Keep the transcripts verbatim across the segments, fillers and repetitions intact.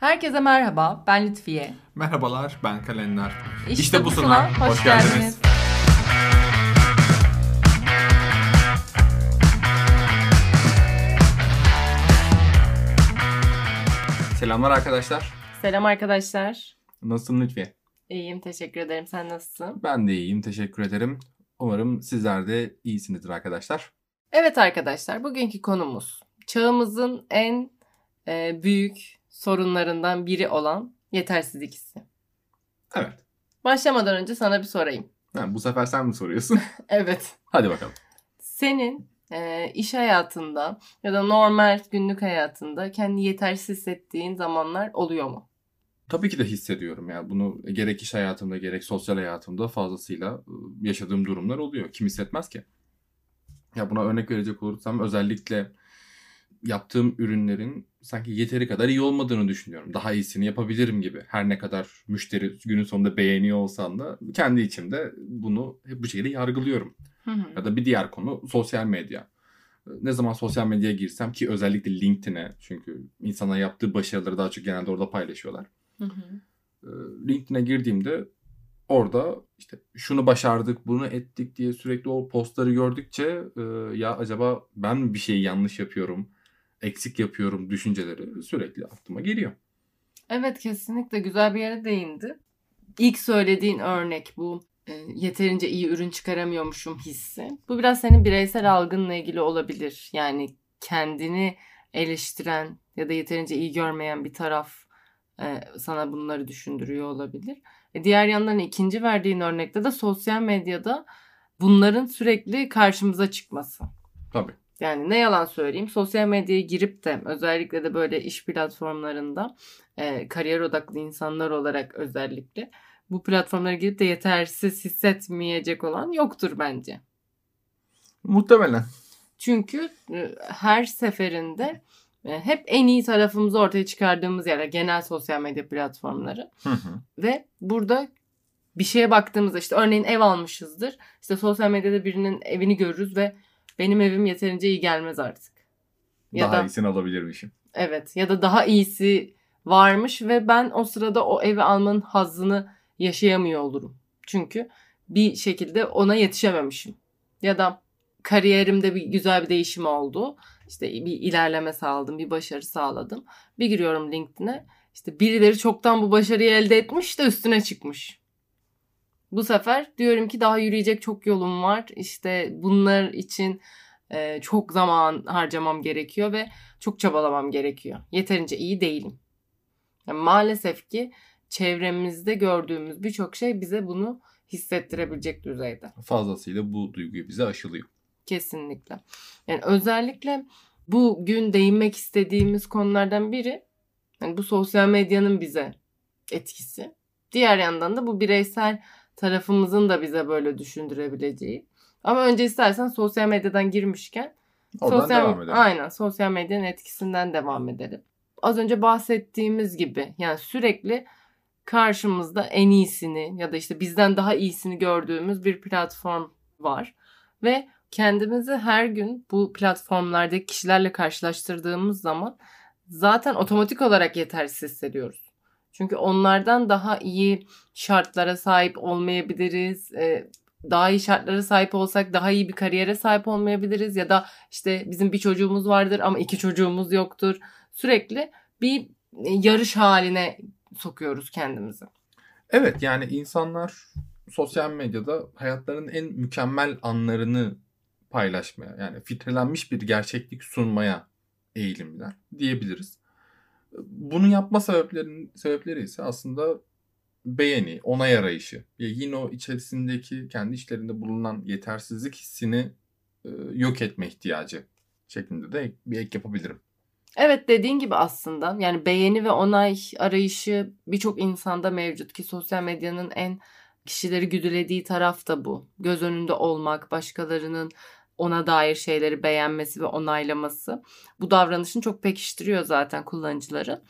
Herkese merhaba, ben Lütfiye. Merhabalar, ben Kalender. İşte, işte bu sınav, hoş, hoş geldiniz. geldiniz. Selamlar arkadaşlar. Selam arkadaşlar. Nasılsın Lütfiye? İyiyim, teşekkür ederim. Sen nasılsın? Ben de iyiyim, teşekkür ederim. Umarım sizler de iyisinizdir arkadaşlar. Evet arkadaşlar, bugünkü konumuz çağımızın en e, büyük sorunlarından biri olan yetersizlik hissi. Evet. Başlamadan önce sana bir sorayım. Ha, bu sefer sen mi soruyorsun? Evet. Hadi bakalım. Senin e, iş hayatında ya da normal günlük hayatında kendini yetersiz hissettiğin zamanlar oluyor mu? Tabii ki de hissediyorum. Yani bunu gerek iş hayatımda gerek sosyal hayatımda fazlasıyla yaşadığım durumlar oluyor. Kim hissetmez ki? Ya buna örnek verecek olursam özellikle yaptığım ürünlerin sanki yeteri kadar iyi olmadığını düşünüyorum. Daha iyisini yapabilirim gibi. Her ne kadar müşteri günün sonunda beğeniyor olsam da kendi içimde bunu hep bu şekilde yargılıyorum. Hı hı. Ya da bir diğer konu sosyal medya. Ne zaman sosyal medyaya girsem ki özellikle LinkedIn'e, çünkü insanlar yaptığı başarıları daha çok genelde orada paylaşıyorlar. Hı hı. LinkedIn'e girdiğimde orada işte şunu başardık, bunu ettik diye sürekli o postları gördükçe ya acaba ben bir şeyi yanlış yapıyorum, eksik yapıyorum düşünceleri sürekli aklıma geliyor. Evet, kesinlikle güzel bir yere değindi. İlk söylediğin örnek bu yeterince iyi ürün çıkaramıyormuşum hissi. Bu biraz senin bireysel algınla ilgili olabilir. Yani kendini eleştiren ya da yeterince iyi görmeyen bir taraf sana bunları düşündürüyor olabilir. Diğer yandan ikinci verdiğin örnekte de sosyal medyada bunların sürekli karşımıza çıkması. Tabii. Yani ne yalan söyleyeyim, sosyal medyaya girip de özellikle de böyle iş platformlarında e, kariyer odaklı insanlar olarak özellikle bu platformlara girip de yetersiz hissetmeyecek olan yoktur bence. Muhtemelen. Çünkü e, her seferinde e, hep en iyi tarafımızı ortaya çıkardığımız yerler genel sosyal medya platformları. Hı hı. Ve burada bir şeye baktığımızda işte örneğin ev almışızdır. İşte sosyal medyada birinin evini görürüz ve benim evim yeterince iyi gelmez artık. Ya daha da, iyisini alabilirmişim. Evet, ya da daha iyisi varmış ve ben o sırada o evi almanın hazzını yaşayamıyor olurum. Çünkü bir şekilde ona yetişememişim. Ya da kariyerimde bir güzel bir değişim oldu. İşte bir ilerleme sağladım, bir başarı sağladım. Bir giriyorum LinkedIn'e. İşte birileri çoktan bu başarıyı elde etmiş de üstüne çıkmış. Bu sefer diyorum ki daha yürüyecek çok yolum var. İşte bunlar için e, çok zaman harcamam gerekiyor ve çok çabalamam gerekiyor. Yeterince iyi değilim. Yani maalesef ki çevremizde gördüğümüz birçok şey bize bunu hissettirebilecek düzeyde. Fazlasıyla bu duyguyu bize aşılıyor. Kesinlikle. Yani özellikle bugün değinmek istediğimiz konulardan biri yani bu sosyal medyanın bize etkisi. Diğer yandan da bu bireysel tarafımızın da bize böyle düşündürebileceği. Ama önce istersen sosyal medyadan girmişken oradan sosyal, devam edelim. Aynen, sosyal medyanın etkisinden devam edelim. Az önce bahsettiğimiz gibi yani sürekli karşımızda en iyisini ya da işte bizden daha iyisini gördüğümüz bir platform var. Ve kendimizi her gün bu platformlardaki kişilerle karşılaştırdığımız zaman zaten otomatik olarak yetersiz hissediyoruz. Çünkü onlardan daha iyi şartlara sahip olmayabiliriz. Daha iyi şartlara sahip olsak daha iyi bir kariyere sahip olmayabiliriz. Ya da işte bizim bir çocuğumuz vardır ama iki çocuğumuz yoktur. Sürekli bir yarış haline sokuyoruz kendimizi. Evet, yani insanlar sosyal medyada hayatlarının en mükemmel anlarını paylaşmaya, yani filtrelenmiş bir gerçeklik sunmaya eğilimler diyebiliriz. Bunu yapma sebeplerin sebepleri ise aslında beğeni, onay arayışı. Yine o içerisindeki kendi içlerinde bulunan yetersizlik hissini e, yok etme ihtiyacı şeklinde de bir ek yapabilirim. Evet, dediğin gibi aslında yani beğeni ve onay arayışı birçok insanda mevcut ki sosyal medyanın en kişileri güdülediği taraf da bu. Göz önünde olmak, başkalarının ona dair şeyleri beğenmesi ve onaylaması bu davranışını çok pekiştiriyor zaten kullanıcıları.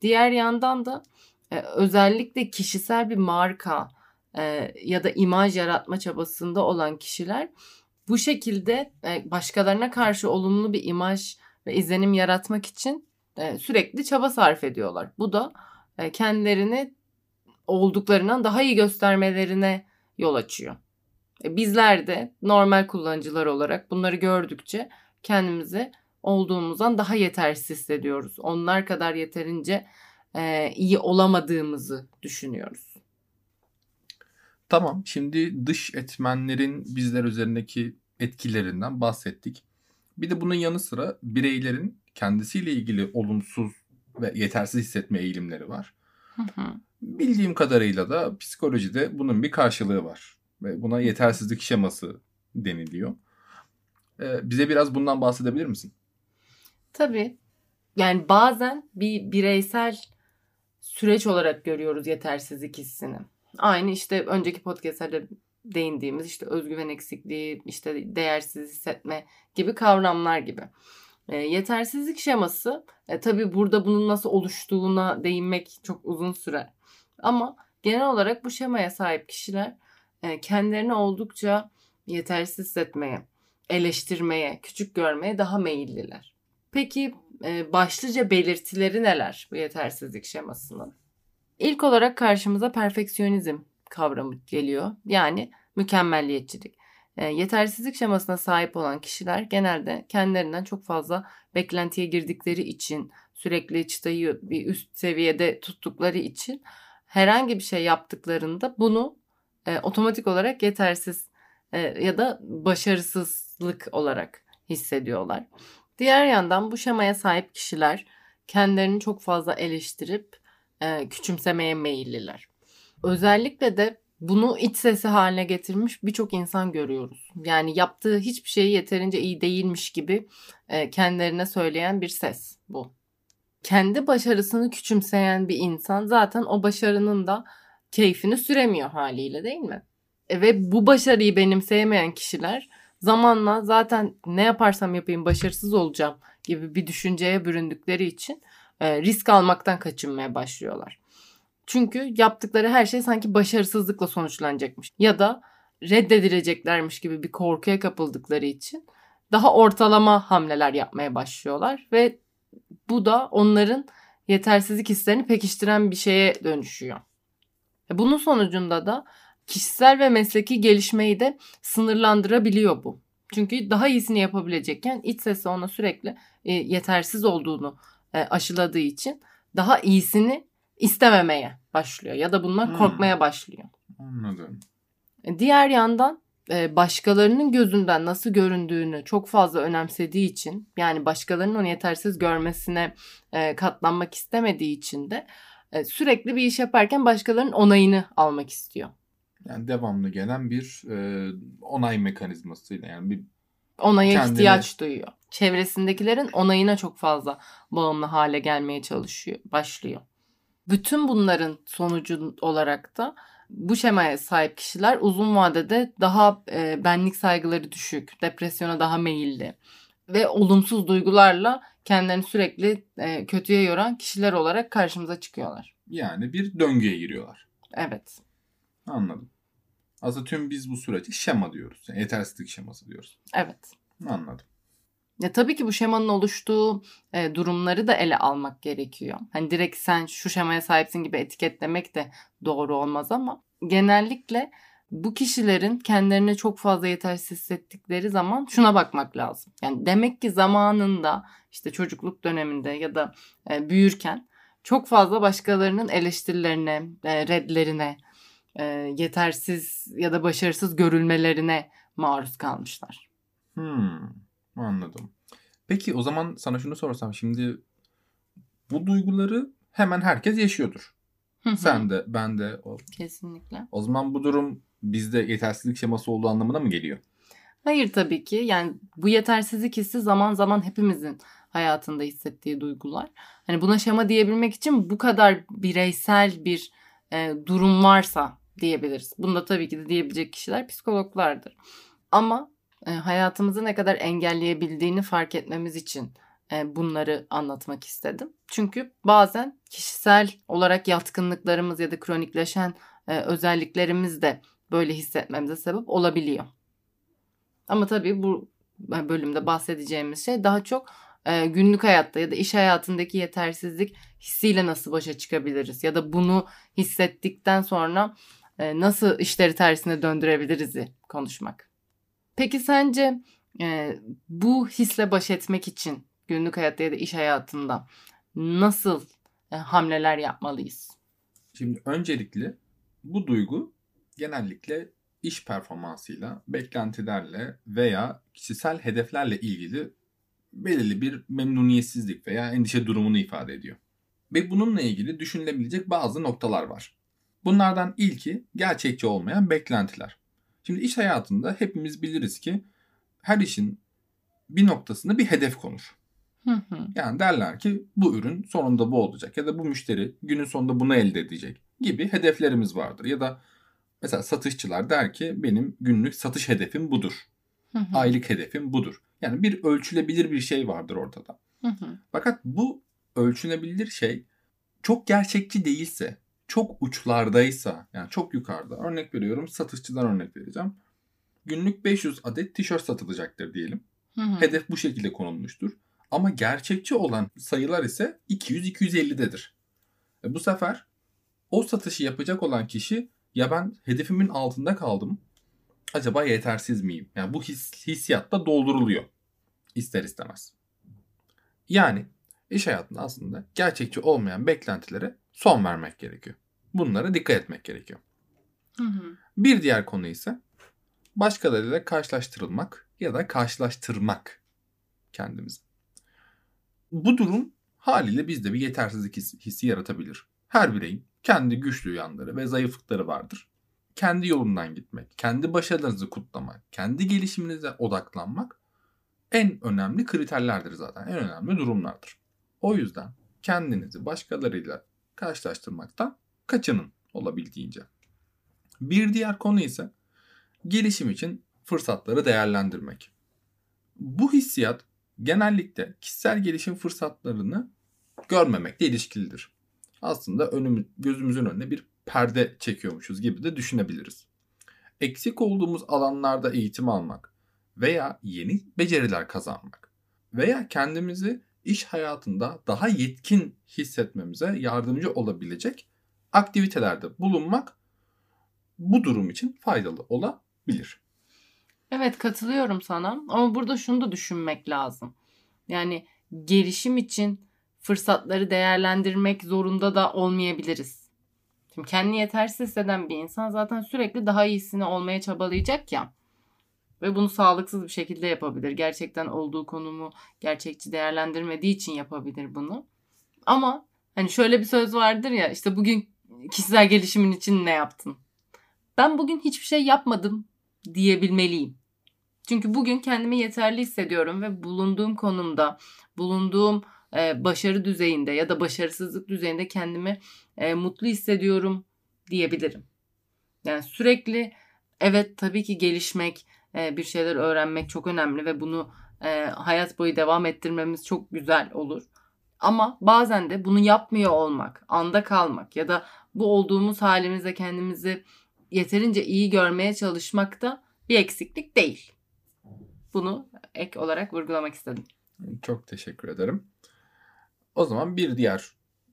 Diğer yandan da e, özellikle kişisel bir marka e, ya da imaj yaratma çabasında olan kişiler bu şekilde e, başkalarına karşı olumlu bir imaj ve izlenim yaratmak için e, sürekli çaba sarf ediyorlar. Bu da e, kendilerini olduklarından daha iyi göstermelerine yol açıyor. E, bizler de normal kullanıcılar olarak bunları gördükçe kendimizi olduğumuzdan daha yetersiz hissediyoruz. Onlar kadar yeterince e, iyi olamadığımızı düşünüyoruz. Tamam, şimdi dış etmenlerin bizler üzerindeki etkilerinden bahsettik. Bir de bunun yanı sıra bireylerin kendisiyle ilgili olumsuz ve yetersiz hissetme eğilimleri var. Hı hı. Bildiğim kadarıyla da psikolojide bunun bir karşılığı var. Ve buna yetersizlik şeması deniliyor. Ee, bize biraz bundan bahsedebilir misin? Tabii. Yani bazen bir bireysel süreç olarak görüyoruz yetersizlik hissini. Aynı işte önceki podcastlerde değindiğimiz işte özgüven eksikliği, işte değersiz hissetme gibi kavramlar gibi. E, yetersizlik şeması, e, tabii burada bunun nasıl oluştuğuna değinmek çok uzun sürer. Ama genel olarak bu şemaya sahip kişiler e, kendilerini oldukça yetersiz hissetmeye, eleştirmeye, küçük görmeye daha meyilliler. Peki e, başlıca belirtileri neler bu yetersizlik şemasının? İlk olarak karşımıza perfeksiyonizm kavramı geliyor. Yani mükemmelliyetçilik. E, yetersizlik şemasına sahip olan kişiler genelde kendilerinden çok fazla beklentiye girdikleri için, sürekli çıtayı bir üst seviyede tuttukları için herhangi bir şey yaptıklarında bunu e, otomatik olarak yetersiz e, ya da başarısızlık olarak hissediyorlar. Diğer yandan bu şemaya sahip kişiler kendilerini çok fazla eleştirip e, küçümsemeye meyilliler. Özellikle de bunu iç sesi haline getirmiş birçok insan görüyoruz. Yani yaptığı hiçbir şey yeterince iyi değilmiş gibi kendilerine söyleyen bir ses bu. Kendi başarısını küçümseyen bir insan zaten o başarının da keyfini süremiyor haliyle, değil mi? Ve bu başarıyı benimseyemeyen kişiler zamanla zaten ne yaparsam yapayım başarısız olacağım gibi bir düşünceye büründükleri için risk almaktan kaçınmaya başlıyorlar. Çünkü yaptıkları her şey sanki başarısızlıkla sonuçlanacakmış ya da reddedileceklermiş gibi bir korkuya kapıldıkları için daha ortalama hamleler yapmaya başlıyorlar ve bu da onların yetersizlik hislerini pekiştiren bir şeye dönüşüyor. Bunun sonucunda da kişisel ve mesleki gelişmeyi de sınırlandırabiliyor bu. Çünkü daha iyisini yapabilecekken iç sesi ona sürekli yetersiz olduğunu aşıladığı için daha iyisini istememeye başlıyor ya da bundan hmm. korkmaya başlıyor. Anladım. Diğer yandan başkalarının gözünden nasıl göründüğünü çok fazla önemsediği için, yani başkalarının onu yetersiz görmesine katlanmak istemediği için de sürekli bir iş yaparken başkalarının onayını almak istiyor. Yani devamlı gelen bir onay mekanizmasıyla, yani bir onaya kendine... ihtiyaç duyuyor. Çevresindekilerin onayına çok fazla bağımlı hale gelmeye çalışıyor, başlıyor. Bütün bunların sonucu olarak da bu şemaya sahip kişiler uzun vadede daha benlik saygıları düşük, depresyona daha meyilli ve olumsuz duygularla kendilerini sürekli kötüye yoran kişiler olarak karşımıza çıkıyorlar. Yani bir döngüye giriyorlar. Evet. Anladım. Aslında tüm biz bu süreci şema diyoruz. Yani yetersizlik şeması diyoruz. Evet. Anladım. Ya tabii ki bu şemanın oluştuğu e, durumları da ele almak gerekiyor. Hani direkt sen şu şemaya sahipsin gibi etiketlemek de doğru olmaz ama genellikle bu kişilerin kendilerine çok fazla yetersiz hissettikleri zaman şuna bakmak lazım. Yani demek ki zamanında işte çocukluk döneminde ya da e, büyürken çok fazla başkalarının eleştirilerine, e, redlerine, e, yetersiz ya da başarısız görülmelerine maruz kalmışlar. Hmm. Anladım. Peki o zaman sana şunu sorsam, şimdi bu duyguları hemen herkes yaşıyordur. Hı hı. Sen de, ben de. O... Kesinlikle. O zaman bu durum bizde yetersizlik şeması olduğu anlamına mı geliyor? Hayır tabii ki. Yani bu yetersizlik hissi zaman zaman hepimizin hayatında hissettiği duygular. Hani buna şema diyebilmek için bu kadar bireysel bir e, durum varsa diyebiliriz. Bunda tabii ki de diyebilecek kişiler psikologlardır. Ama hayatımızı ne kadar engelleyebildiğini fark etmemiz için bunları anlatmak istedim. Çünkü bazen kişisel olarak yatkınlıklarımız ya da kronikleşen özelliklerimiz de böyle hissetmemize sebep olabiliyor. Ama tabii bu bölümde bahsedeceğimiz şey daha çok günlük hayatta ya da iş hayatındaki yetersizlik hissiyle nasıl başa çıkabiliriz? Ya da bunu hissettikten sonra nasıl işleri tersine döndürebiliriz konuşmak. Peki sence bu hisle baş etmek için günlük hayatta ya da iş hayatında nasıl hamleler yapmalıyız? Şimdi öncelikle bu duygu genellikle iş performansıyla, beklentilerle veya kişisel hedeflerle ilgili belirli bir memnuniyetsizlik veya endişe durumunu ifade ediyor. Ve bununla ilgili düşünülebilecek bazı noktalar var. Bunlardan ilki gerçekçi olmayan beklentiler. Şimdi iş hayatında hepimiz biliriz ki her işin bir noktasında bir hedef konur. Hı hı. Yani derler ki bu ürün sonunda bu olacak ya da bu müşteri günün sonunda bunu elde edecek gibi hedeflerimiz vardır. Ya da mesela satışçılar der ki benim günlük satış hedefim budur. Hı hı. Aylık hedefim budur. Yani bir ölçülebilir bir şey vardır ortada. Hı hı. Fakat bu ölçülebilir şey çok gerçekçi değilse, çok uçlardaysa, yani çok yukarıda. Örnek veriyorum, satışçıdan örnek vereceğim. Günlük beş yüz adet tişört satılacaktır diyelim. Hı hı. Hedef bu şekilde konulmuştur. Ama gerçekçi olan sayılar ise iki yüz iki yüz elli'dedir. E bu sefer o satışı yapacak olan kişi ya ben hedefimin altında kaldım, acaba yetersiz miyim? Yani bu his, hissiyatta dolduruluyor ister istemez. Yani iş hayatında aslında gerçekçi olmayan beklentilere son vermek gerekiyor. Bunlara dikkat etmek gerekiyor. Hı hı. Bir diğer konu ise başkalarıyla karşılaştırılmak ya da karşılaştırmak kendimizi. Bu durum haliyle bizde bir yetersizlik hissi yaratabilir. Her bireyin kendi güçlü yanları ve zayıflıkları vardır. Kendi yolundan gitmek, kendi başarılarınızı kutlamak, kendi gelişiminize odaklanmak en önemli kriterlerdir zaten. En önemli durumlardır. O yüzden kendinizi başkalarıyla karşılaştırmaktan kaçının olabildiğince. Bir diğer konu ise gelişim için fırsatları değerlendirmek. Bu hissiyat genellikle kişisel gelişim fırsatlarını görmemekle ilişkilidir. Aslında önümüz, gözümüzün önüne bir perde çekiyormuşuz gibi de düşünebiliriz. Eksik olduğumuz alanlarda eğitim almak veya yeni beceriler kazanmak veya kendimizi iş hayatında daha yetkin hissetmemize yardımcı olabilecek aktivitelerde bulunmak bu durum için faydalı olabilir. Evet, katılıyorum sana ama burada şunu da düşünmek lazım. Yani gelişim için fırsatları değerlendirmek zorunda da olmayabiliriz. Şimdi kendini yetersiz hisseden bir insan zaten sürekli daha iyisini olmaya çabalayacak ya. Ve bunu sağlıksız bir şekilde yapabilir. Gerçekten olduğu konumu gerçekçi değerlendirmediği için yapabilir bunu. Ama hani şöyle bir söz vardır ya, işte bugün kişisel gelişimin için ne yaptın? Ben bugün hiçbir şey yapmadım diyebilmeliyim. Çünkü bugün kendimi yeterli hissediyorum ve bulunduğum konumda, bulunduğum başarı düzeyinde ya da başarısızlık düzeyinde kendimi mutlu hissediyorum diyebilirim. Yani sürekli evet tabii ki gelişmek, bir şeyler öğrenmek çok önemli ve bunu hayat boyu devam ettirmemiz çok güzel olur. Ama bazen de bunu yapmıyor olmak, anda kalmak ya da bu olduğumuz halimizde kendimizi yeterince iyi görmeye çalışmak da bir eksiklik değil. Bunu ek olarak vurgulamak istedim. Çok teşekkür ederim. O zaman bir diğer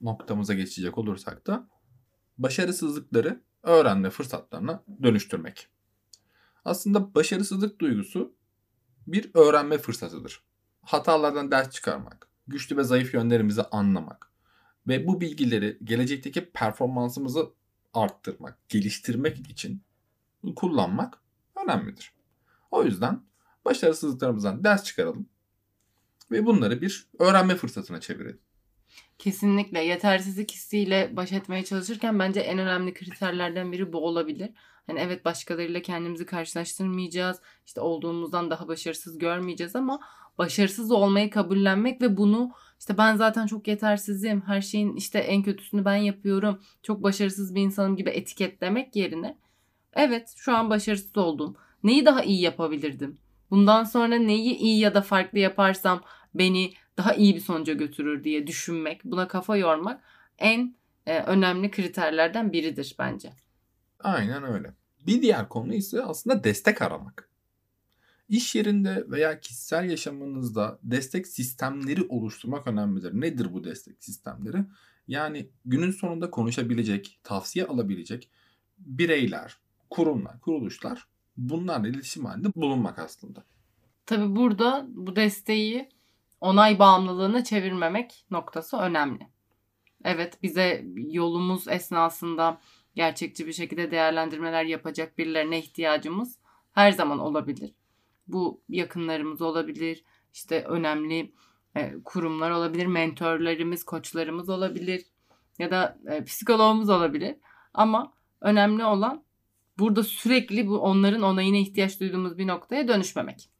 noktamıza geçecek olursak da başarısızlıkları öğrenme fırsatlarına dönüştürmek. Aslında başarısızlık duygusu bir öğrenme fırsatıdır. Hatalardan ders çıkarmak, güçlü ve zayıf yönlerimizi anlamak ve bu bilgileri gelecekteki performansımızı arttırmak, geliştirmek için kullanmak önemlidir. O yüzden başarısızlıklarımızdan ders çıkaralım ve bunları bir öğrenme fırsatına çevirelim. Kesinlikle yetersizlik hissiyle baş etmeye çalışırken bence en önemli kriterlerden biri bu olabilir. Yani evet, başkalarıyla kendimizi karşılaştırmayacağız, işte olduğumuzdan daha başarısız görmeyeceğiz ama başarısız olmayı kabullenmek ve bunu işte ben zaten çok yetersizim, her şeyin işte en kötüsünü ben yapıyorum, çok başarısız bir insanım gibi etiketlemek yerine evet şu an başarısız oldum, neyi daha iyi yapabilirdim, bundan sonra neyi iyi ya da farklı yaparsam beni daha iyi bir sonuca götürür diye düşünmek, buna kafa yormak en önemli kriterlerden biridir bence. Aynen öyle. Bir diğer konu ise aslında destek aramak. İş yerinde veya kişisel yaşamınızda destek sistemleri oluşturmak önemlidir. Nedir bu destek sistemleri? Yani günün sonunda konuşabilecek, tavsiye alabilecek bireyler, kurumlar, kuruluşlar, bunlarla iletişim halinde bulunmak aslında. Tabii burada bu desteği onay bağımlılığına çevirmemek noktası önemli. Evet, bize yolumuz esnasında gerçekçi bir şekilde değerlendirmeler yapacak birilerine ihtiyacımız her zaman olabilir. Bu yakınlarımız olabilir, işte önemli kurumlar olabilir, mentörlerimiz, koçlarımız olabilir ya da psikologumuz olabilir. Ama önemli olan burada sürekli bu onların onayına ihtiyaç duyduğumuz bir noktaya dönüşmemek.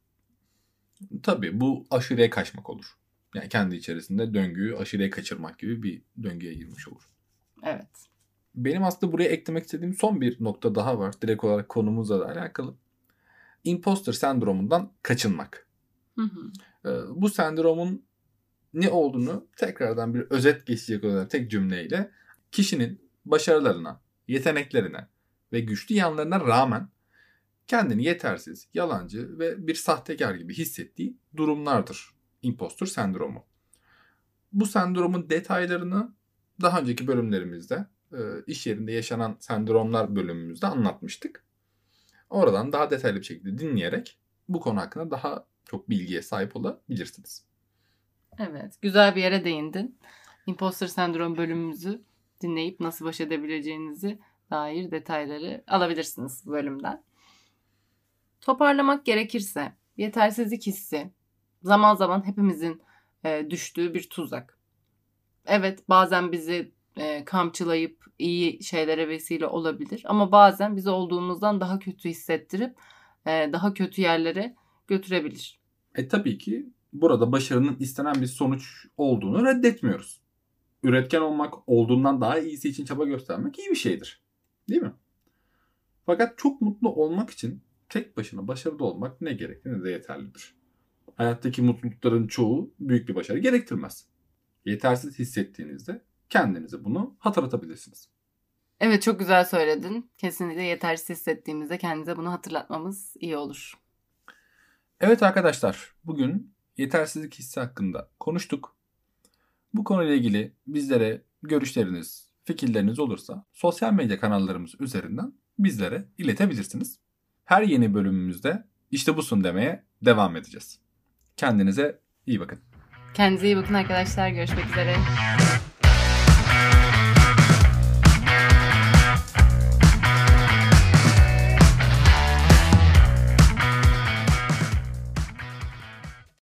Tabii bu aşırıya kaçmak olur. Yani kendi içerisinde döngüyü aşırıya kaçırmak gibi bir döngüye girmiş olur. Evet. Benim aslında buraya eklemek istediğim son bir nokta daha var. Direkt olarak konumuzla da alakalı. Imposter sendromundan kaçınmak. Hı hı. Ee, bu sendromun ne olduğunu tekrardan bir özet geçecek olarak tek cümleyle kişinin başarılarına, yeteneklerine ve güçlü yanlarına rağmen kendini yetersiz, yalancı ve bir sahtekar gibi hissettiği durumlardır imposter sendromu. Bu sendromun detaylarını daha önceki bölümlerimizde, iş yerinde yaşanan sendromlar bölümümüzde anlatmıştık. Oradan daha detaylı bir şekilde dinleyerek bu konu hakkında daha çok bilgiye sahip olabilirsiniz. Evet, güzel bir yere değindin. Imposter sendrom bölümümüzü dinleyip nasıl baş edebileceğinizi dair detayları alabilirsiniz bu bölümden. Toparlamak gerekirse yetersizlik hissi zaman zaman hepimizin e, düştüğü bir tuzak. Evet, bazen bizi e, kamçılayıp iyi şeylere vesile olabilir ama bazen bizi olduğumuzdan daha kötü hissettirip e, daha kötü yerlere götürebilir. E tabii ki burada başarının istenen bir sonuç olduğunu reddetmiyoruz. Üretken olmak, olduğundan daha iyisi için çaba göstermek iyi bir şeydir. Değil mi? Fakat çok mutlu olmak için tek başına başarılı olmak ne gerekli ne de yeterlidir. Hayattaki mutlulukların çoğu büyük bir başarı gerektirmez. Yetersiz hissettiğinizde kendinize bunu hatırlatabilirsiniz. Evet, çok güzel söyledin. Kesinlikle yetersiz hissettiğimizde kendimize bunu hatırlatmamız iyi olur. Evet arkadaşlar, bugün yetersizlik hissi hakkında konuştuk. Bu konuyla ilgili bizlere görüşleriniz, fikirleriniz olursa sosyal medya kanallarımız üzerinden bizlere iletebilirsiniz. Her yeni bölümümüzde işte busun demeye devam edeceğiz. Kendinize iyi bakın. Kendinize iyi bakın arkadaşlar. Görüşmek üzere.